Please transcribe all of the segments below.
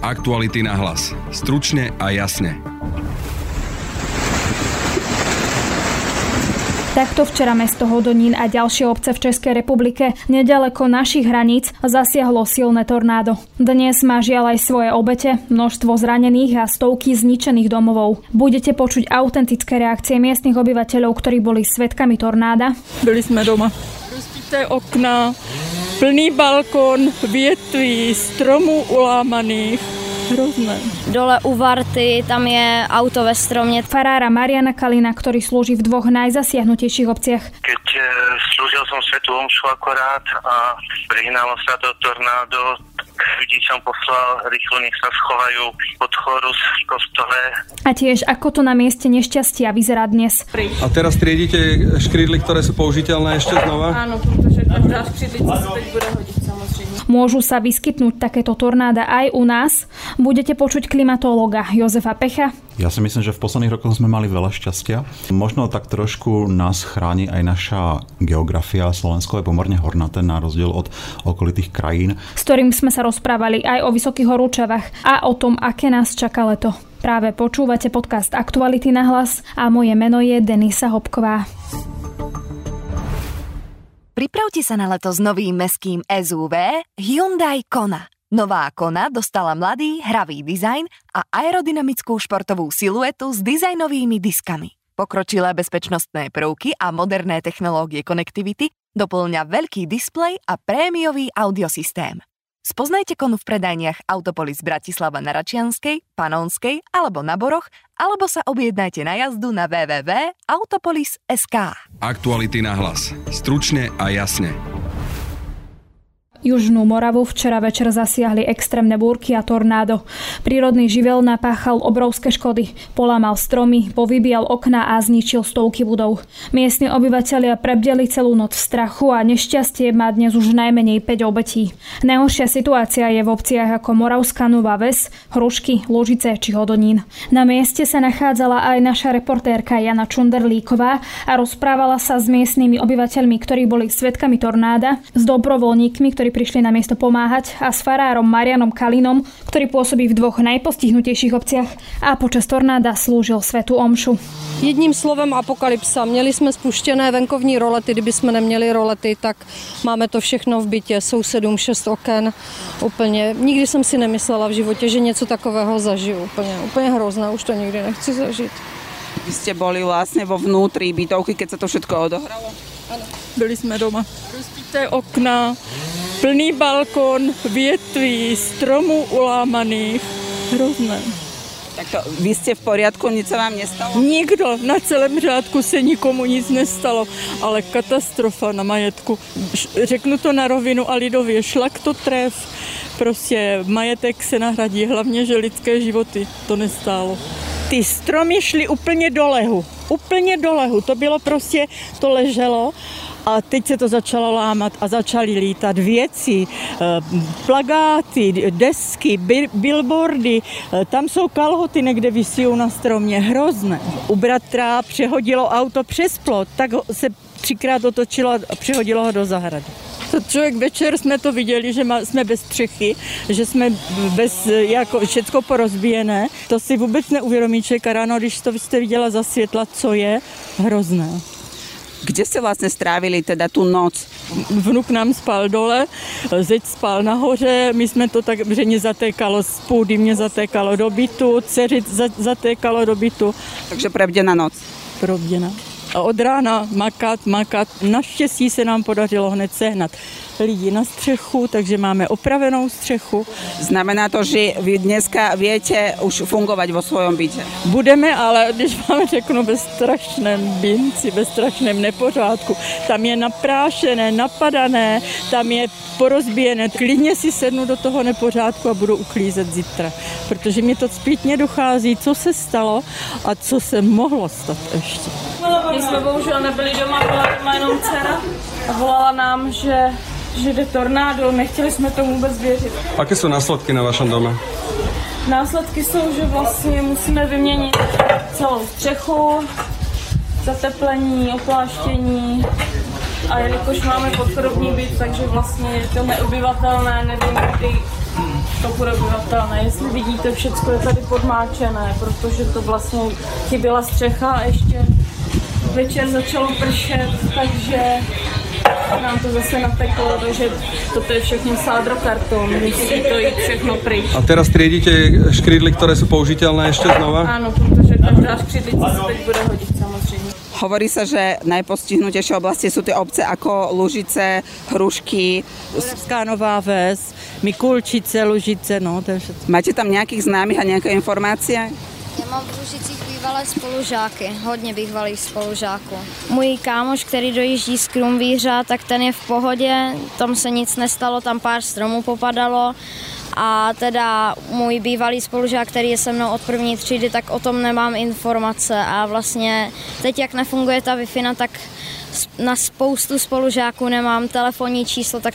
Aktuality na hlas. Stručne a jasne. Takto včera mesto Hodonín a ďalšie obce v Českej republike neďaleko našich hraníc zasiahlo silné tornádo. Dnes má žiaľ aj svoje obete, množstvo zranených a stovky zničených domovov. Budete počuť autentické reakcie miestnych obyvateľov, ktorí boli svedkami tornáda. Byli sme doma. Rozbité okna, plný balkón, větví, stromů ulámaných. Hrozné. Dole u Varty, tam je auto ve stromě. Farára Mariana Kalina, ktorý slúži v dvoch najzasiahnutejších obciach. Keď slúžil som svätú omšu akorát a prihnalo sa to tornádo, ľudí som poslal rýchlo, nech sa schovajú pod chorus v kostole. A tiež, ako to na mieste nešťastia vyzerá dnes. A teraz triedite škrydly, ktoré sú použiteľné ešte znova? Áno, pretože každá škrydlica sa teď bude hodiť samozrejme. Môžu sa vyskytnúť takéto tornáda aj u nás. Budete počuť klimatológa Jozefa Pecha. Ja si myslím, že v posledných rokoch sme mali veľa šťastia. Možno tak trošku nás chráni aj naša geografia. Slovensko je pomerne hornaté na rozdiel od okolitých krajín. S ktorým sme sa rozprávali aj o vysokých horúčavách a o tom, aké nás čaká leto. Práve počúvate podcast Aktuality na hlas a moje meno je Denisa Hopková. Pripravte sa na leto s novým mestským SUV Hyundai Kona. Nová Kona dostala mladý, hravý dizajn a aerodynamickú športovú siluetu s dizajnovými diskami. Pokročilé bezpečnostné prvky a moderné technológie konektivity dopĺňa veľký displej a prémiový audiosystém. Spoznajte Konu v predajniach Autopolis Bratislava na Račianskej, Panonskej alebo na Boroch, alebo sa objednajte na jazdu na www.autopolis.sk. Aktuality na hlas. Stručne a jasne. Južnú Moravu včera večer zasiahli extrémne búrky a tornádo. Prírodný živel napáchal obrovské škody, polámal stromy, povybíjal okná a zničil stovky budov. Miestni obyvatelia prebdeli celú noc v strachu a nešťastie má dnes už najmenej 5 obetí. Najhoršia situácia je v obciach ako Moravská Nová Ves, Hrušky, Ložice či Hodonín. Na mieste sa nachádzala aj naša reportérka Jana Čunderlíková a rozprávala sa s miestnymi obyvateľmi, ktorí boli svedkami tornáda, s dobrovoľníkmi, ktorí prišli na miesto pomáhať a s farárom Marianom Kalinom, ktorý pôsobí v dvoch najpostihnutejších obciach a počas tornáda slúžil svätú omšu. Jedním slovem apokalypsa. Měli jsme spuštěné venkovní rolety, kdyby jsme neměli rolety, tak máme to všechno v bytě, sousedům 6 oken, úplně. Nikdy jsem si nemyslela v životě, že něco takového zažiju, úplně hrozné, už to nikdy nechci zažít. Vy ste boli vlastne vo vnútri bytovky, keď sa to všetko odohralo? Ano. Byli sme doma. Rozbité okna, plný balkón, větví, stromů ulámaných. Hrozné. Tak to, vy ste v poriadku, nic sa vám nestalo? Nikdo, na celém řádku se nikomu nic nestalo, ale katastrofa na majetku. Řeknu to na rovinu a lidově, šlak to tref. Prostě majetek se nahradí, hlavně, že lidské životy to nestálo. Ty stromy šly úplně do lehu, To bylo prostě, to leželo a teď se to začalo lámat a začaly lítat věci, plakáty, desky, billboardy, tam jsou kalhoty někde visí na stromě, hrozné. U bratra přehodilo auto přes plot, tak se 3krát otočilo a přehodilo ho do zahrady. To člověk večer jsme to viděli, že jsme bez střechy, že jsme bez, jako všecko porozbíjené. To si vůbec neuvědomí člověk a ráno, když to jste viděla za světla, co je hrozné. Kde ste vlastne strávili teda tú noc? Vnuk nám spal dole, zeď spal nahoře, my sme to tak, že mne zatékalo z púdy, mne zatékalo do bytu, dceři zatékalo do bytu. Takže prebdená noc? Prebdená. A od rána makat. Naštěstí se nám podařilo hned sehnat lidi na střechu, takže máme opravenou střechu. Znamená to, že vy dneska viete už fungovat vo svojom byte? Budeme, ale když vám řeknu ve strašném binci, ve strašném nepořádku. Tam je naprášené, napadané, tam je porozbíjené. Klidně si sednu do toho nepořádku a budu uklízet zítra, protože mi to zpětně dochází, co se stalo a co se mohlo stát ještě. My jsme bohužel nebyli doma, byla doma jenom dcera a volala nám, že jde tornádo, nechtěli jsme tomu vůbec věřit. Jaké jsou následky na vašem dome? Následky jsou, že vlastně musíme vyměnit celou střechu, zateplení, opláštění a jelikož máme podporobní byt, takže vlastně je to neobyvatelné, nevím, kdy to podobnatelné. Jestli vidíte, všechno je tady podmáčené, protože to vlastně chyběla střecha a ještě večer začalo pršet, takže nám to zase nateklo, že toto je všechno sádrokartón, musí to jít všechno pryč. A teraz triedite škrydly, ktoré sú použiteľné ešte znova? Áno, pretože každá škrydlica sa teď bude hodiť samozrejme. Hovorí sa, že najpostihnutejšie oblasti sú tie obce ako Lužice, Hrušky. Uherská Nová Ves, Mikulčice, Lužice, no to je všetko. Máte tam nejakých známych a nejaké informácie? Ja mám v Lužicích bývalé spolužáky, hodně bývalých spolužáků. Můj kámoš, který dojíždí z Krumvířa, tak ten je v pohodě, tam se nic nestalo, tam pár stromů popadalo. A teda můj bývalý spolužák, který je se mnou od první třídy, tak o tom nemám informace. A vlastně teď, jak nefunguje ta Wi-Fi, tak na spoustu spolužáků nemám telefonní číslo, tak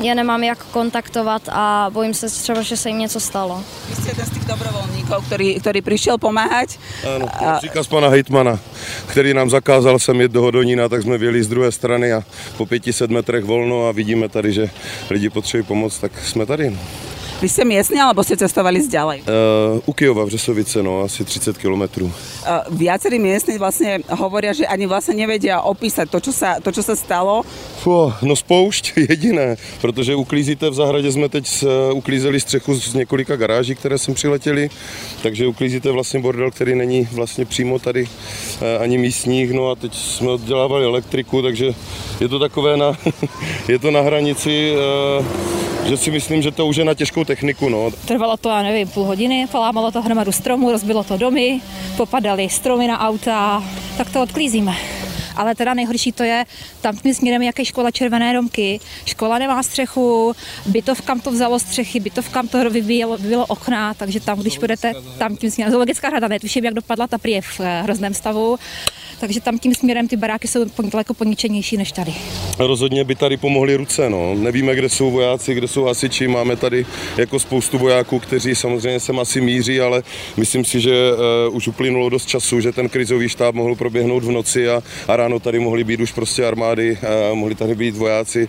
je nemám jak kontaktovat a bojím se třeba, že se jim něco stalo. Vy jste jeden z těch dobrovolníků, který přišel pomáhat? Ano, příkaz pana hejtmana, který nám zakázal sem jet do Hodonína, tak jsme vyjeli z druhé strany a po 500 metrech volno a vidíme tady, že lidi potřebují pomoc, tak jsme tady. Vy ste miestni, alebo ste cestovali zďalej? U Kyjova v Žesovice, no, asi 30 kilometrov. Viacerí miestni vlastne hovoria, že ani vlastne nevedia opísať to, čo sa stalo. No spoušť jediné, protože uklízíte v zahradě, jsme teď uklízeli střechu z několika garáží, které sem přiletěly, takže uklízíte vlastně bordel, který není vlastně přímo tady ani místních, no a teď jsme oddělávali elektriku, takže je to takové je to na hranici, že si myslím, že to už je na těžkou techniku. No. Trvalo to, já nevím, půl hodiny, polámalo to hromadu stromů, rozbilo to domy, popadaly stromy na auta, tak to odklízíme. Ale teda nejhorší to je, tam tím směrem jaké škola červené domky, škola nemá střechu, bytovkám to vzalo střechy, bytovkám to vybilo okna, takže tam, když půjdete, tam tím směrem, zoologická zahrada, netuším, jak dopadla ta prý v hrozném stavu, takže tam tím směrem ty baráky jsou daleko poničenější než tady. Rozhodně by tady pomohly ruce, no. Nevíme, kde jsou vojáci, kde jsou hasiči, máme tady jako spoustu vojáků, kteří samozřejmě sem asi míří, ale myslím si, že už uplynulo dost času, že ten krizový štáb mohl proběhnout v noci a ráno tady mohly být už prostě armády, mohli tady být vojáci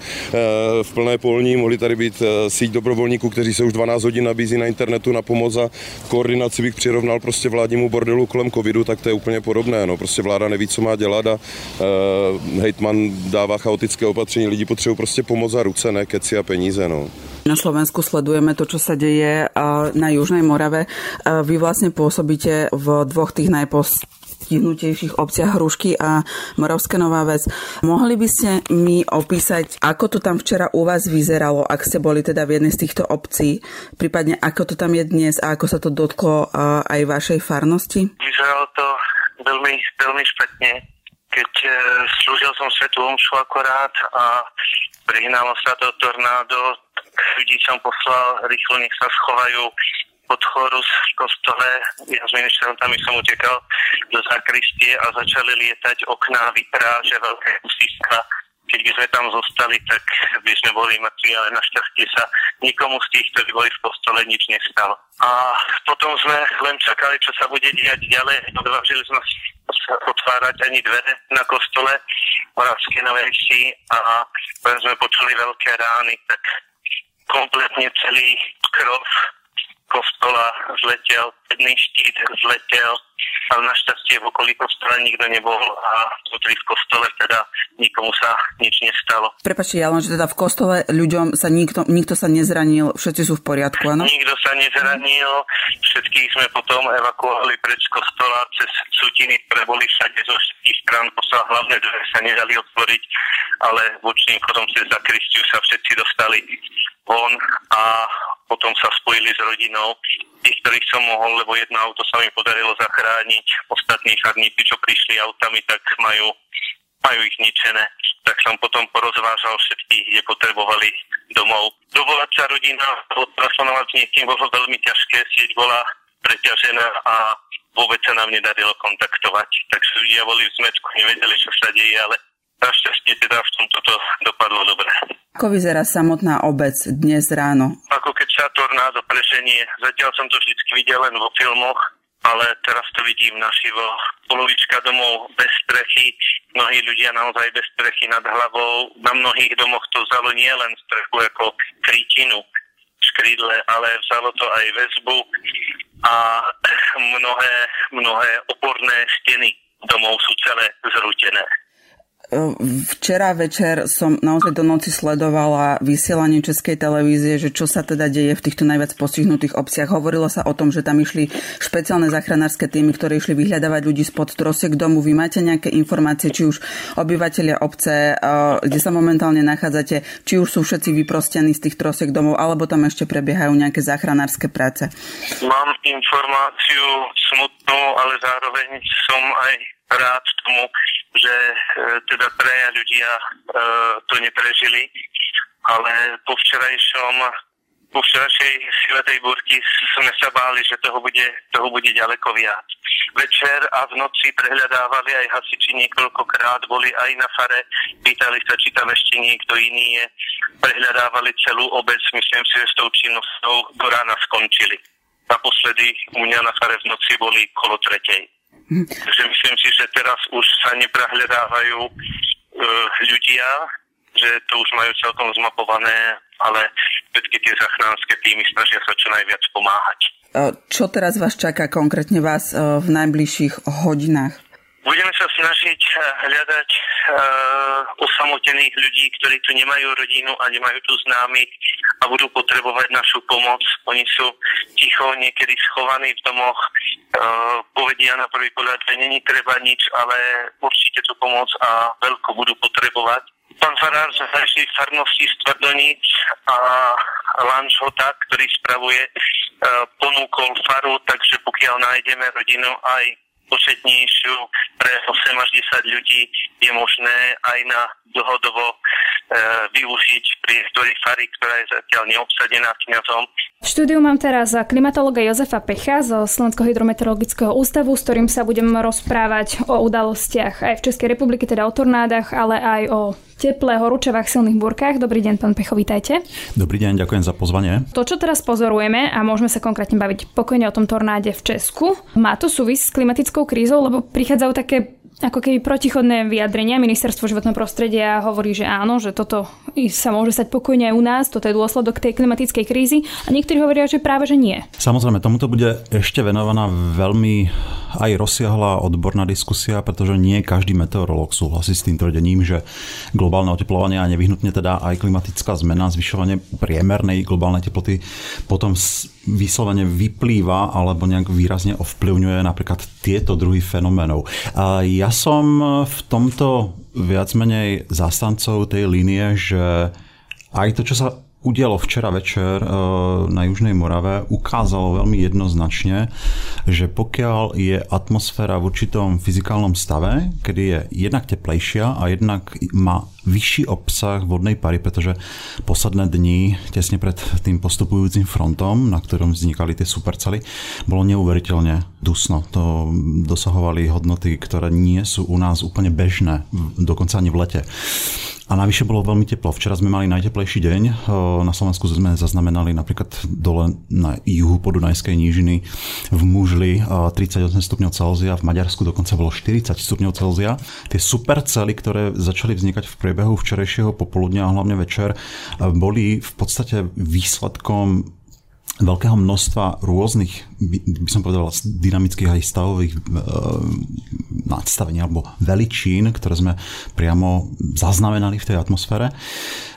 v plné polní, mohli tady být síť dobrovolníků, kteří se už 12 hodin nabízí na internetu na pomoc a koordinaci bych přirovnal prostě vládnímu bordelu kolem covidu, tak to je úplně podobné, no. Prostě vláda neví, co má dělat a hejtman dává chaotické opatření, lidi potřebují prostě pomoc a ruce, ne keci a peníze, no. Na Slovensku sledujeme to, čo sa deje na Južnej Morave. Vy vlastne pôsobíte v dvoch tých najpostihnutejších obciach Hrušky a Moravská Nová Ves. Mohli by ste mi opísať, ako to tam včera u vás vyzeralo, ak ste boli teda v jednej z týchto obcí, prípadne ako to tam je dnes a ako sa to dotklo aj vašej farnosti? Vyzeralo to veľmi, veľmi špatne. Keď slúžil som svätú omšu akorát a prihnalo sa to tornádo, ľudí som poslal rýchlo, nech sa schovajú pod chorus v kostole. Ja s ministrantami som utekal do zakristie a začali lietať okná, vytráže, veľké kusiska. Keď by sme tam zostali, tak by sme boli mŕtvi, ale našťastie sa nikomu z tých, ktorí boli v postole, nič nestalo. A potom sme len čakali, čo sa bude diať ďalej. Odvážili sme sa otvárať ani dvere na kostole Moravskej Novej Vsi a len sme počuli veľké rány, tak kompletne celý krov kostola zletel, jedný štít zletel, ale našťastie v okolí kostola nikto nebol a vnútri v kostole teda nikomu sa nič nestalo. Prepáčte, ja len, že teda v kostole ľuďom sa nikto sa nezranil, všetci sú v poriadku, áno? Nikto sa nezranil, všetkých sme potom evakuovali preč kostola, cez sutiny, ktoré boli všade zo všetkých strán, poslal hlavné dvere sa nedali otvoriť, ale bočným chodom cez zakristiu sa všetci dostali von a potom sa spojili s rodinou tých, ktorých som mohol, lebo jedno auto sa mi podarilo zachrániť. Ostatní farníci, čo prišli autami, tak majú ich ničené. Tak som potom porozvážal všetkých, kde potrebovali domov. Dovolať sa rodina, odtrasonovať s niekým bolo veľmi ťažké, sieť bola preťažená a vôbec sa nám nedarilo kontaktovať. Takže ľudia boli v zmetku, nevedeli, čo sa deje, ale našťastie teda v tomto to dopadlo dobre. Ako vyzerá samotná obec dnes ráno? Ako keď sa tornádo preženie. Zatiaľ som to vždy videl len vo filmoch, ale teraz to vidím naživo. Polovička domov bez strechy, mnohí ľudia naozaj bez strechy nad hlavou. Na mnohých domoch to vzalo nie len strechu ako krytinu. krídle, ale vzalo to aj väzbu a mnohé oporné steny domov sú celé zrútené. Včera večer som naozaj do noci sledovala vysielanie Českej televízie, že čo sa teda deje v týchto najviac postihnutých obciach. Hovorilo sa o tom, že tam išli špeciálne záchranárske týmy, ktoré išli vyhľadávať ľudí spod trosiek domu. Vy máte nejaké informácie, či už obyvatelia obce, kde sa momentálne nachádzate, či už sú všetci vyprostení z tých trosiek domov, alebo tam ešte prebiehajú nejaké záchranárske práce? Mám informáciu smutnú, ale zároveň som aj rád tomu, že teda traja ľudia to neprežili, ale po včerajšej sile tej búrky sme sa báli, že toho bude ďaleko viac. Večer a v noci prehľadávali aj hasiči niekoľkokrát, boli aj na fare, pýtali sa, či tam ešte niekto iný je, prehľadávali celú obec, myslím si, že s tou činnosťou do rána skončili. Naposledy u mňa na fare v noci boli okolo 3:00. Takže myslím si, že teraz už sa neprehľadávajú ľudia, že to už majú celkom zmapované, ale všetky tie zachránske týmy snažia sa čo najviac pomáhať. Čo teraz vás čaká konkrétne vás v najbližších hodinách? Budeme sa snažiť hľadať osamotených ľudí, ktorí tu nemajú rodinu a nemajú tu známych a budú potrebovať našu pomoc. Oni sú ticho, niekedy schovaní v domoch, povedia na prvý pohľad, že není treba nič, ale určite tú pomoc a veľko budú potrebovať. Pán farár z našej farnosti z Tvrdoníc a Lanshota, ktorý spravuje, ponúkol faru, takže pokiaľ nájdeme rodinu aj početnejšiu pre 8 až 10 ľudí, je možné aj na dlhodobo využiť priestory fary, ktorá je zatiaľ neobsadená kňazom. V štúdiu mám teraz klimatologa Jozefa Pecha zo Slovensko-hydrometeorologického ústavu, s ktorým sa budem rozprávať o udalostiach aj v Českej republike, teda o tornádach, ale aj o teple, horúčavách, silných búrkach. Dobrý deň, pán Pecho, vítajte. Dobrý deň, ďakujem za pozvanie. To, čo teraz pozorujeme, a môžeme sa konkrétne baviť pokojne o tom tornáde v Česku, má to súvisť s klimatickou krízou, lebo prichádzajú také ako keby protichodné vyjadrenia. Ministerstvo životného prostredia hovorí, že áno, že toto sa môže stať pokojne aj u nás, toto je dôsledok tej klimatickej krízy, a niektorí hovoria, že práve že nie. Samozrejme, tomuto bude ešte venovaná veľmi aj rozsiahla odborná diskusia, pretože nie každý meteorológ súhlasí s tým tvrdením, že globálne oteplovanie a nevyhnutne teda aj klimatická zmena, zvyšovanie priemernej globálnej teploty potom vyslovene vyplýva alebo nejak výrazne ovplyvňuje napríklad tieto druhy fenoménov. Ja som v tomto viac menej zástancov tej línie, že aj to, čo sa udialo včera večer na Južnej Morave, ukázalo veľmi jednoznačne, že pokiaľ je atmosféra v určitom fyzikálnom stave, kedy je jednak teplejšia a jednak má vyšší obsah vodnej pary, pretože posledné dni, tesne pred tým postupujúcim frontom, na ktorom vznikali tie supercely, bolo neuveriteľne dusno. To dosahovali hodnoty, ktoré nie sú u nás úplne bežné, dokonca ani v lete. A navyše bolo veľmi teplo. Včera sme mali najteplejší deň. Na Slovensku sme zaznamenali napríklad dole na juhu Podunajskej nížiny v Múžli 38 stupňov Celzia, v Maďarsku dokonca bolo 40 stupňov Celzia. Tie supercely, ktoré začali vznikať v priebehu včerajšieho popoludňa a hlavne večer, boli v podstate výsledkom veľkého množstva rôznych, by som povedal, dynamických aj stavových nadstavení alebo veličín, ktoré sme priamo zaznamenali v tej atmosfére.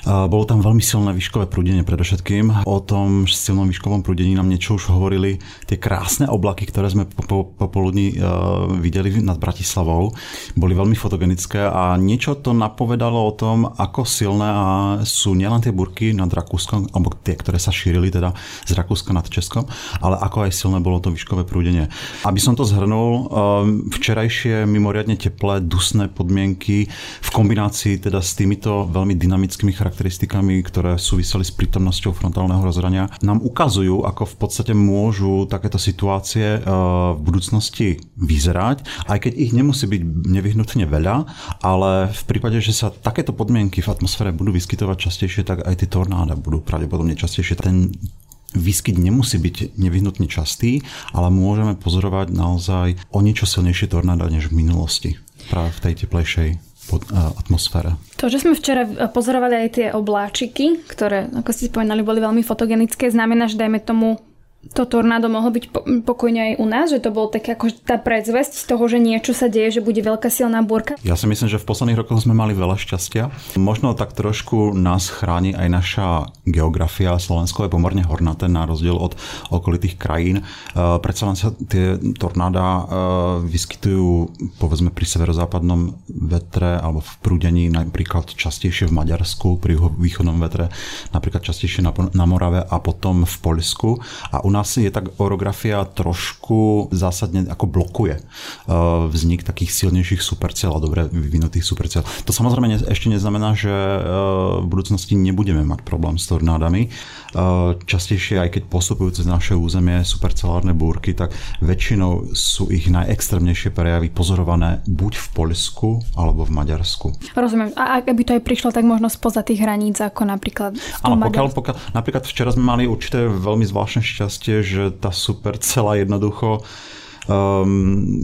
Bolo tam veľmi silné výškové prúdenie predovšetkým. O tom silnom výškovom prúdení nám niečo už hovorili tie krásne oblaky, ktoré sme popoludní videli nad Bratislavou. Boli veľmi fotogenické a niečo to napovedalo o tom, ako silné sú nielen tie burky nad Rakúskom, alebo tie, ktoré sa šírili teda z Rakúska nad Českom, ale ako aj silné bolo to výškové prúdenie. Aby som to zhrnul, včerajšie mimoriadne teplé, dusné podmienky v kombinácii teda s týmito veľmi dynamickými charakteristikami, ktoré súviseli s prítomnosťou frontálneho rozhrania, nám ukazujú, ako v podstate môžu takéto situácie v budúcnosti vyzerať, aj keď ich nemusí byť nevyhnutne veľa, ale v prípade, že sa takéto podmienky v atmosfére budú vyskytovať častejšie, tak aj tie tornáda budú pravdepodobne častejšie. Ten výskyt nemusí byť nevyhnutne častý, ale môžeme pozorovať naozaj o niečo silnejšie tornáda než v minulosti, práve v tej teplejšej atmosféra. To, že sme včera pozorovali aj tie obláčiky, ktoré, ako ste spomenali, boli veľmi fotogenické, znamená, že dajme tomu to tornádo mohlo byť pokojne aj u nás, že to bolo také ako tá predzvesť toho, že niečo sa deje, že bude veľká silná búrka. Ja si myslím, že v posledných rokoch sme mali veľa šťastia. Možno tak trošku nás chráni aj naša geografia. Slovensko je pomerne hornaté na rozdiel od okolitých krajín. Predsa len sa tie tornáda vyskytujú povedzme pri severozápadnom vetre alebo v prúdení napríklad častejšie v Maďarsku, pri východnom vetre napríklad častejšie na Morave a potom v Poľsku. A u nás je tak orografia trošku zásadne ako blokuje vznik takých silnejších supercel a dobre vyvinutých supercel. To samozrejme ešte neznamená, že v budúcnosti nebudeme mať problém s tornádami. Častejšie, aj keď postupujú cez naše územie supercelárne búrky, tak väčšinou sú ich najextrémnejšie prejavy pozorované buď v Poľsku alebo v Maďarsku. Rozumiem. A ak by to aj prišlo, tak možno spoza tých hraníc, ako napríklad pokiaľ, napríklad včera sme mali určité veľmi zvláštne šťastie, že tá supercela jednoducho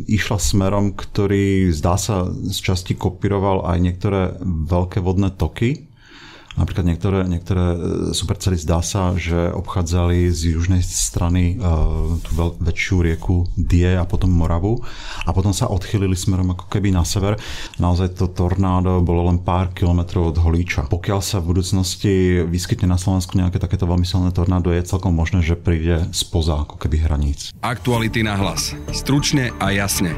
išla smerom, ktorý zdá sa z časti kopíroval aj niektoré veľké vodné toky. Napríklad niektoré supercely zdá sa, že obchádzali z južnej strany tú väčšiu rieku Die a potom Moravu a potom sa odchylili smerom ako keby na sever. Naozaj to tornádo bolo len pár kilometrov od Holíča. Pokiaľ sa v budúcnosti vyskytne na Slovensku nejaké takéto veľmi silné tornádo, je celkom možné, že príde spoza ako keby hraníc. Aktuality na hlas. Stručne a jasne.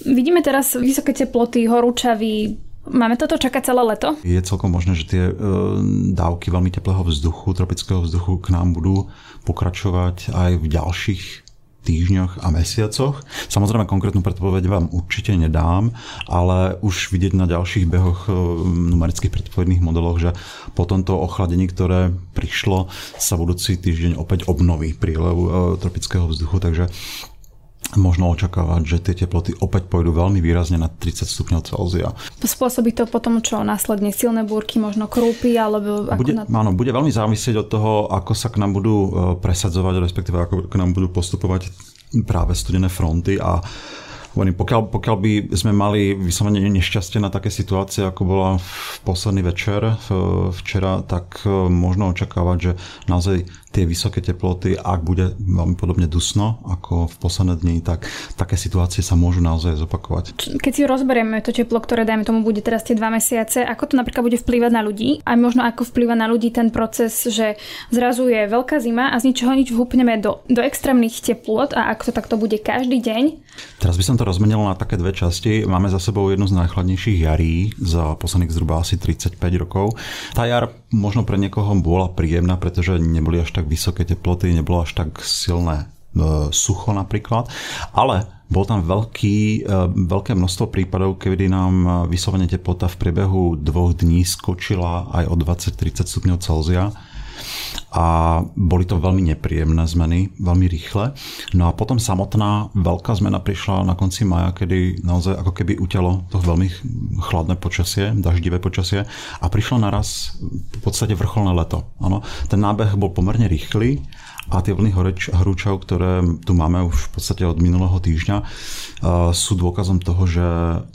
Vidíme teraz vysoké teploty, horúčavy. Máme toto čakať celé leto? Je celkom možné, že tie dávky veľmi teplého vzduchu, tropického vzduchu k nám budú pokračovať aj v ďalších týždňoch a mesiacoch. Samozrejme, konkrétnu predpoveď vám určite nedám, ale už vidieť na ďalších behoch numerických predpovedných modeloch, že po tomto ochladení, ktoré prišlo, sa budúci týždeň opäť obnoví prílev tropického vzduchu, takže možno očakávať, že tie teploty opäť pôjdu veľmi výrazne na 30 stupňov Celzia. Spôsobí to potom, čo následne silné búrky, možno krúpy, alebo... Áno, bude veľmi závisieť od toho, ako sa k nám budú presadzovať, respektíve ako k nám budú postupovať práve studené fronty a pokiaľ by sme mali vyslovene nešťastie na také situácie, ako bola v posledný večer včera, tak možno očakávať, že naozaj tie vysoké teploty, ak bude veľmi podobne dusno, ako v posledné dni, tak také situácie sa môžu naozaj zopakovať. Keď si rozberieme to teplo, ktoré dajme tomu bude teraz tie 2 mesiace, ako to napríklad bude vplývať na ľudí a možno ako vplýva na ľudí ten proces, že zrazu je veľká zima a z ničoho nič vhupneme do extrémnych teplot a ak to takto bude každý deň. Teraz by som to rozmenilo na také dve časti. Máme za sebou jednu z najchladnejších jarí za posledných zhruba asi 35 rokov. Tá jar možno pre niekoho bola príjemná, pretože neboli až tak vysoké teploty, nebolo až tak silné sucho napríklad, ale bolo tam veľké množstvo prípadov, kedy nám vyslovene teplota v priebehu 2 dní skočila aj o 20-30 stupňov Celzia. A boli to veľmi nepríjemné zmeny, veľmi rýchle. No a potom samotná veľká zmena prišla na konci mája, kedy naozaj ako keby utialo to veľmi chladné počasie, daždivé počasie a prišlo naraz v podstate vrcholné leto. Ano, ten nábeh bol pomerne rýchly a tie vlny horúčav, ktoré tu máme už v podstate od minulého týždňa, sú dôkazom toho, že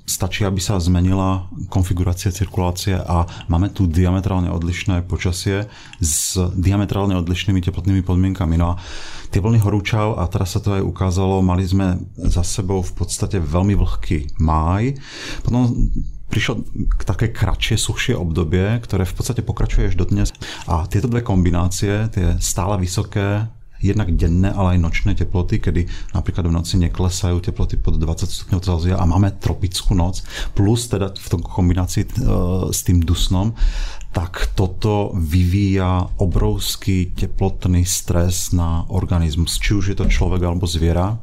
stačí, aby sa zmenila konfigurácia cirkulácie a máme tu diametrálne odlišné počasie s diametrálne odlišnými teplotnými podmienkami. No a tie vlny horúčav, a teraz sa to aj ukázalo, mali sme za sebou v podstate veľmi vlhký máj. Potom prišlo k také kratšie, suchšie obdobie, ktoré v podstate pokračuje až dodnes. A tieto dve kombinácie, tie stále vysoké, jednak denné, ale aj nočné teploty, kedy napríklad v noci neklesajú teploty pod 20 stupňov Celzia a máme tropickú noc, plus teda v tom kombinácii s tým dusnom, tak toto vyvíja obrovský teplotný stres na organizmus. Či už je to človek alebo zviera.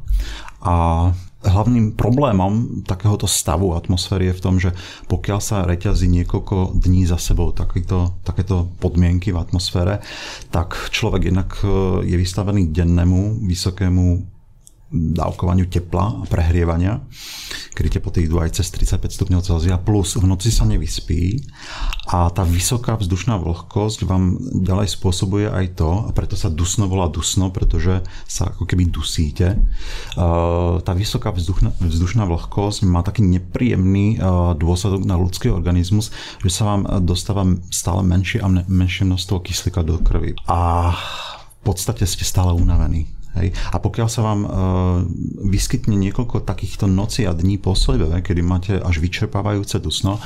A hlavným problémom takéhoto stavu atmosféry je v tom, že pokiaľ sa reťazí niekoľko dní za sebou takéto podmienky v atmosfére, tak človek jednak je vystavený dennému vysokému dávkovaniu tepla a prehrievania, kedy teploty idú aj cez 35 stupňov Celzia, plus v noci sa nevyspí a tá vysoká vzdušná vlhkosť vám ďalej spôsobuje aj to, a preto sa dusno volá dusno, pretože sa ako keby dusíte. Tá vysoká vzdušná vlhkosť má taký nepríjemný dôsledok na ľudský organizmus, že sa vám dostáva stále menšie a menšie množstvo kyslíka do krvi. A v podstate ste stále unavení. Hej. A pokiaľ sa vám vyskytne niekoľko takýchto nocí a dní po sebe, kedy máte až vyčerpávajúce dusno,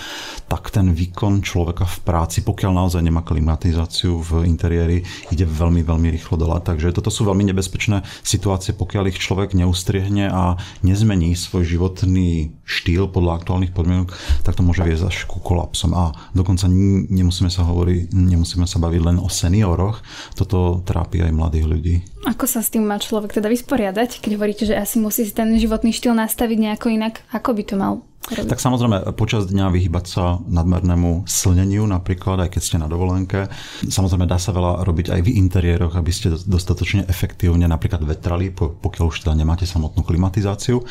tak ten výkon človeka v práci, pokiaľ naozaj nemá klimatizáciu v interiéri, ide veľmi, veľmi rýchlo dole. Takže toto sú veľmi nebezpečné situácie, pokiaľ ich človek neustriehne a nezmení svoj životný štýl podľa aktuálnych podmienok, tak to môže viesť až ku kolapsom. A dokonca nemusíme sa baviť len o senioroch, toto trápi aj mladých ľudí. Ako sa s tým má človek teda vysporiadať, keď hovoríte, že asi musí si ten životný štýl nastaviť nejako inak, ako by to mal robiť? Tak samozrejme, počas dňa vyhýbať sa nadmernému slneniu, napríklad, aj keď ste na dovolenke. Samozrejme, dá sa veľa robiť aj v interiéroch, aby ste dostatočne efektívne napríklad vetrali, pokiaľ už teda nemáte samotnú klimatizáciu.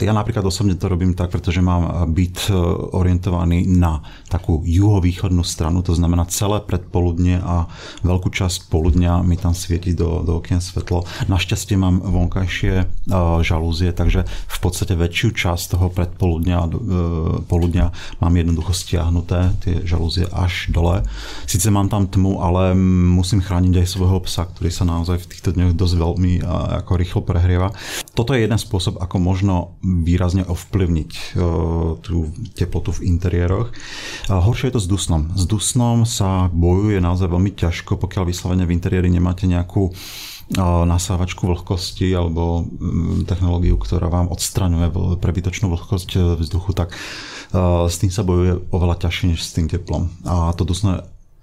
Ja napríklad osobne to robím tak, pretože mám byt orientovaný na takú juhovýchodnú stranu, to znamená celé predpoludnie a veľkú časť poludnia mi tam svieti do okien svetlo. Našťastie mám vonkajšie žalúzie, takže v podstate väčšiu časť toho predpoludnia poludňa mám jednoducho stiahnuté tie žalúzie až dole. Sice mám tam tmu, ale musím chrániť aj svojho psa, ktorý sa naozaj v týchto dňoch dosť veľmi ako rýchlo prehrieva. Toto je jeden spôsob, ako možno výrazne ovplyvniť tú teplotu v interiéroch. Horšie je to s dusnom. S dusnom sa bojuje naozaj veľmi ťažko, pokiaľ vyslovene v interiéri nemáte nejakú nasávačku vlhkosti alebo technológiu, ktorá vám odstraňuje prebytočnú vlhkosť vzduchu, tak s tým sa bojuje oveľa ťažšie než s tým teplom. A to dusno je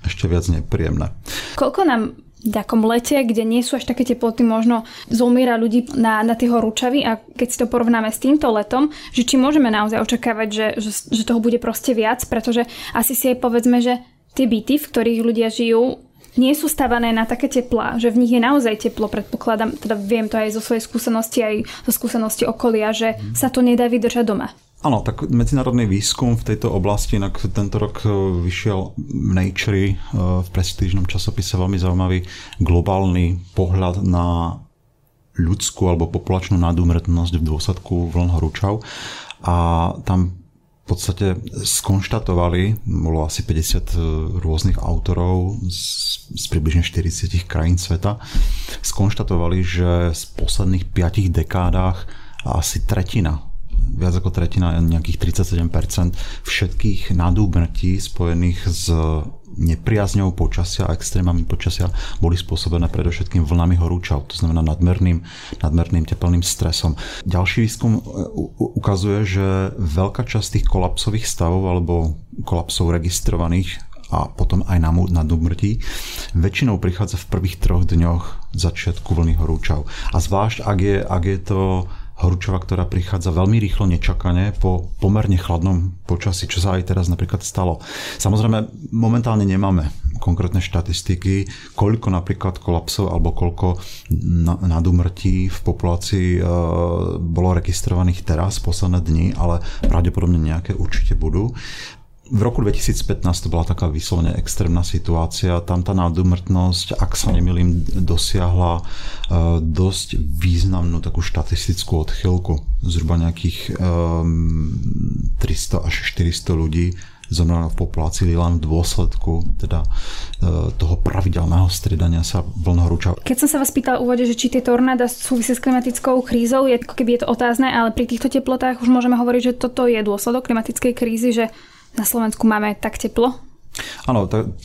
ešte viac nepríjemné. Koľko nám v takom lete, kde nie sú až také teploty, možno zomiera ľudí na tie horúčavy, a keď si to porovnáme s týmto letom, že či môžeme naozaj očakávať, že toho bude proste viac, pretože asi si aj povedzme, že tie byty, v ktorých ľudia žijú, nie sú stavané na také teplá, že v nich je naozaj teplo, predpokladám, teda viem to aj zo svojej skúsenosti, aj zo skúsenosti okolia, že sa to nedá vydržať doma. Áno, tak medzinárodný výskum v tejto oblasti, inak tento rok vyšiel v Nature, v prestížnom časopise, veľmi zaujímavý globálny pohľad na ľudskú alebo populačnú nadúmrtnosť v dôsledku vln horúčav, a tam v podstate skonštatovali, bolo asi 50 rôznych autorov z približne 40 krajín sveta, skonštatovali, že z posledných 5 dekádach asi viac ako tretina, nejakých 37% všetkých nadúmrtí spojených s nepriazňou počasia a extrémami počasia boli spôsobené predovšetkým vlnami horúčav, to znamená nadmerným tepelným stresom. Ďalší výskum ukazuje, že veľká časť tých kolapsových stavov alebo kolapsov registrovaných a potom aj nadúmrtí väčšinou prichádza v prvých 3 dňoch začiatku vlny horúčav. A zvlášť, ak je to horúčava, ktorá prichádza veľmi rýchlo, nečakane, po pomerne chladnom počasí, čo sa aj teraz napríklad stalo. Samozrejme, momentálne nemáme konkrétne štatistiky, koľko napríklad kolapsov alebo koľko nadúmrtí v populácii bolo registrovaných teraz, posledné dni, ale pravdepodobne nejaké určite budú. V roku 2015 to bola taká vyslovene extrémna situácia. Tam tá nadúmrtnosť, ak sa nemýlim, dosiahla dosť významnú takú štatistickú odchylku. Zhruba nejakých 300 až 400 ľudí zomrelo v populácii len v dôsledku teda toho pravidelného striedania sa vln horúčav. Keď som sa vás pýtala v úvode, že či tie tornáda súvisia s klimatickou krízou, je ako keby je to otázne, ale pri týchto teplotách už môžeme hovoriť, že toto je dôsledok klimatickej krízy, že na Slovensku máme tak teplo? Áno, v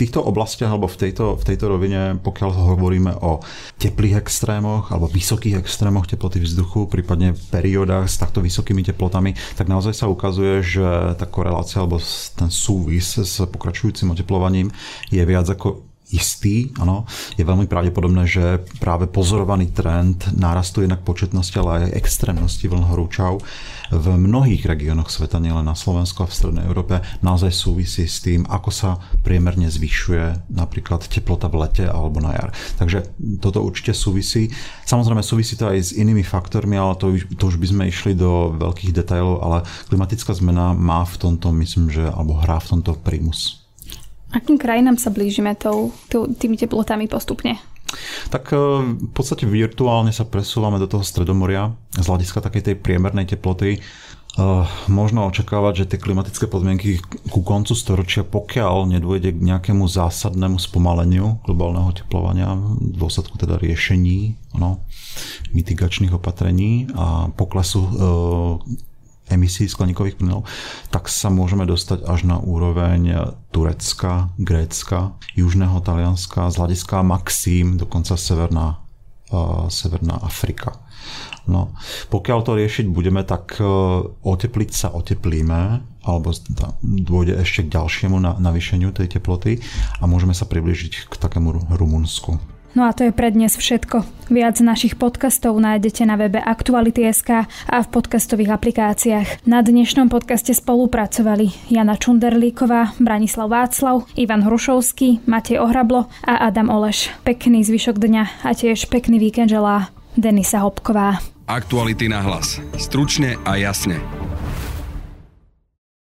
týchto oblastiach alebo v tejto rovine, pokiaľ hovoríme o teplých extrémoch alebo vysokých extrémoch teploty vzduchu, prípadne periódach s takto vysokými teplotami, tak naozaj sa ukazuje, že tá korelácia alebo ten súvis s pokračujúcim oteplovaním je viac ako jistý, ano, je velmi pravděpodobné, že právě pozorovaný trend nárastu jednak početnosti, ale i extrémnosti vln horúčav v mnohých regionoch sveta, nielen na Slovensku a v strednej Európe, naozaj súvisí s tým, ako sa priemerne zvyšuje napríklad teplota v lete alebo na jar. Takže toto určite súvisí. Samozrejme súvisí to aj s inými faktormi, ale to už by sme išli do veľkých detailov, ale klimatická zmena má v tomto, myslím, že, alebo hrá v tomto prímus. Akým krajinám sa blížime tými teplotami postupne? Tak v podstate virtuálne sa presúvame do toho Stredomoria z hľadiska takej tej priemernej teploty. Možno očakávať, že tie klimatické podmienky ku koncu storočia, pokiaľ nedôjde k nejakému zásadnému spomaleniu globálneho teplovania v dôsledku teda riešení mitigačných opatrení a poklesu emisí skleníkových plynov, tak sa môžeme dostať až na úroveň Turecka, Grécka, Južného Talianska, z hľadiska maxim, dokonca Severná Afrika. No, pokiaľ to riešiť budeme, tak otepliť sa oteplíme, alebo dôjde ešte k ďalšiemu navýšeniu tej teploty a môžeme sa priblížiť k takému Rumunsku. No a to je pre dnes všetko. Viac našich podcastov nájdete na webe Aktuality.sk a v podcastových aplikáciách. Na dnešnom podcaste spolupracovali Jana Čunderlíková, Branislav Václav, Ivan Hrušovský, Matej Ohrablo a Adam Oleš. Pekný zvyšok dňa a tiež pekný víkend želá Denisa Hopková. Aktuality na hlas. Stručne a jasne.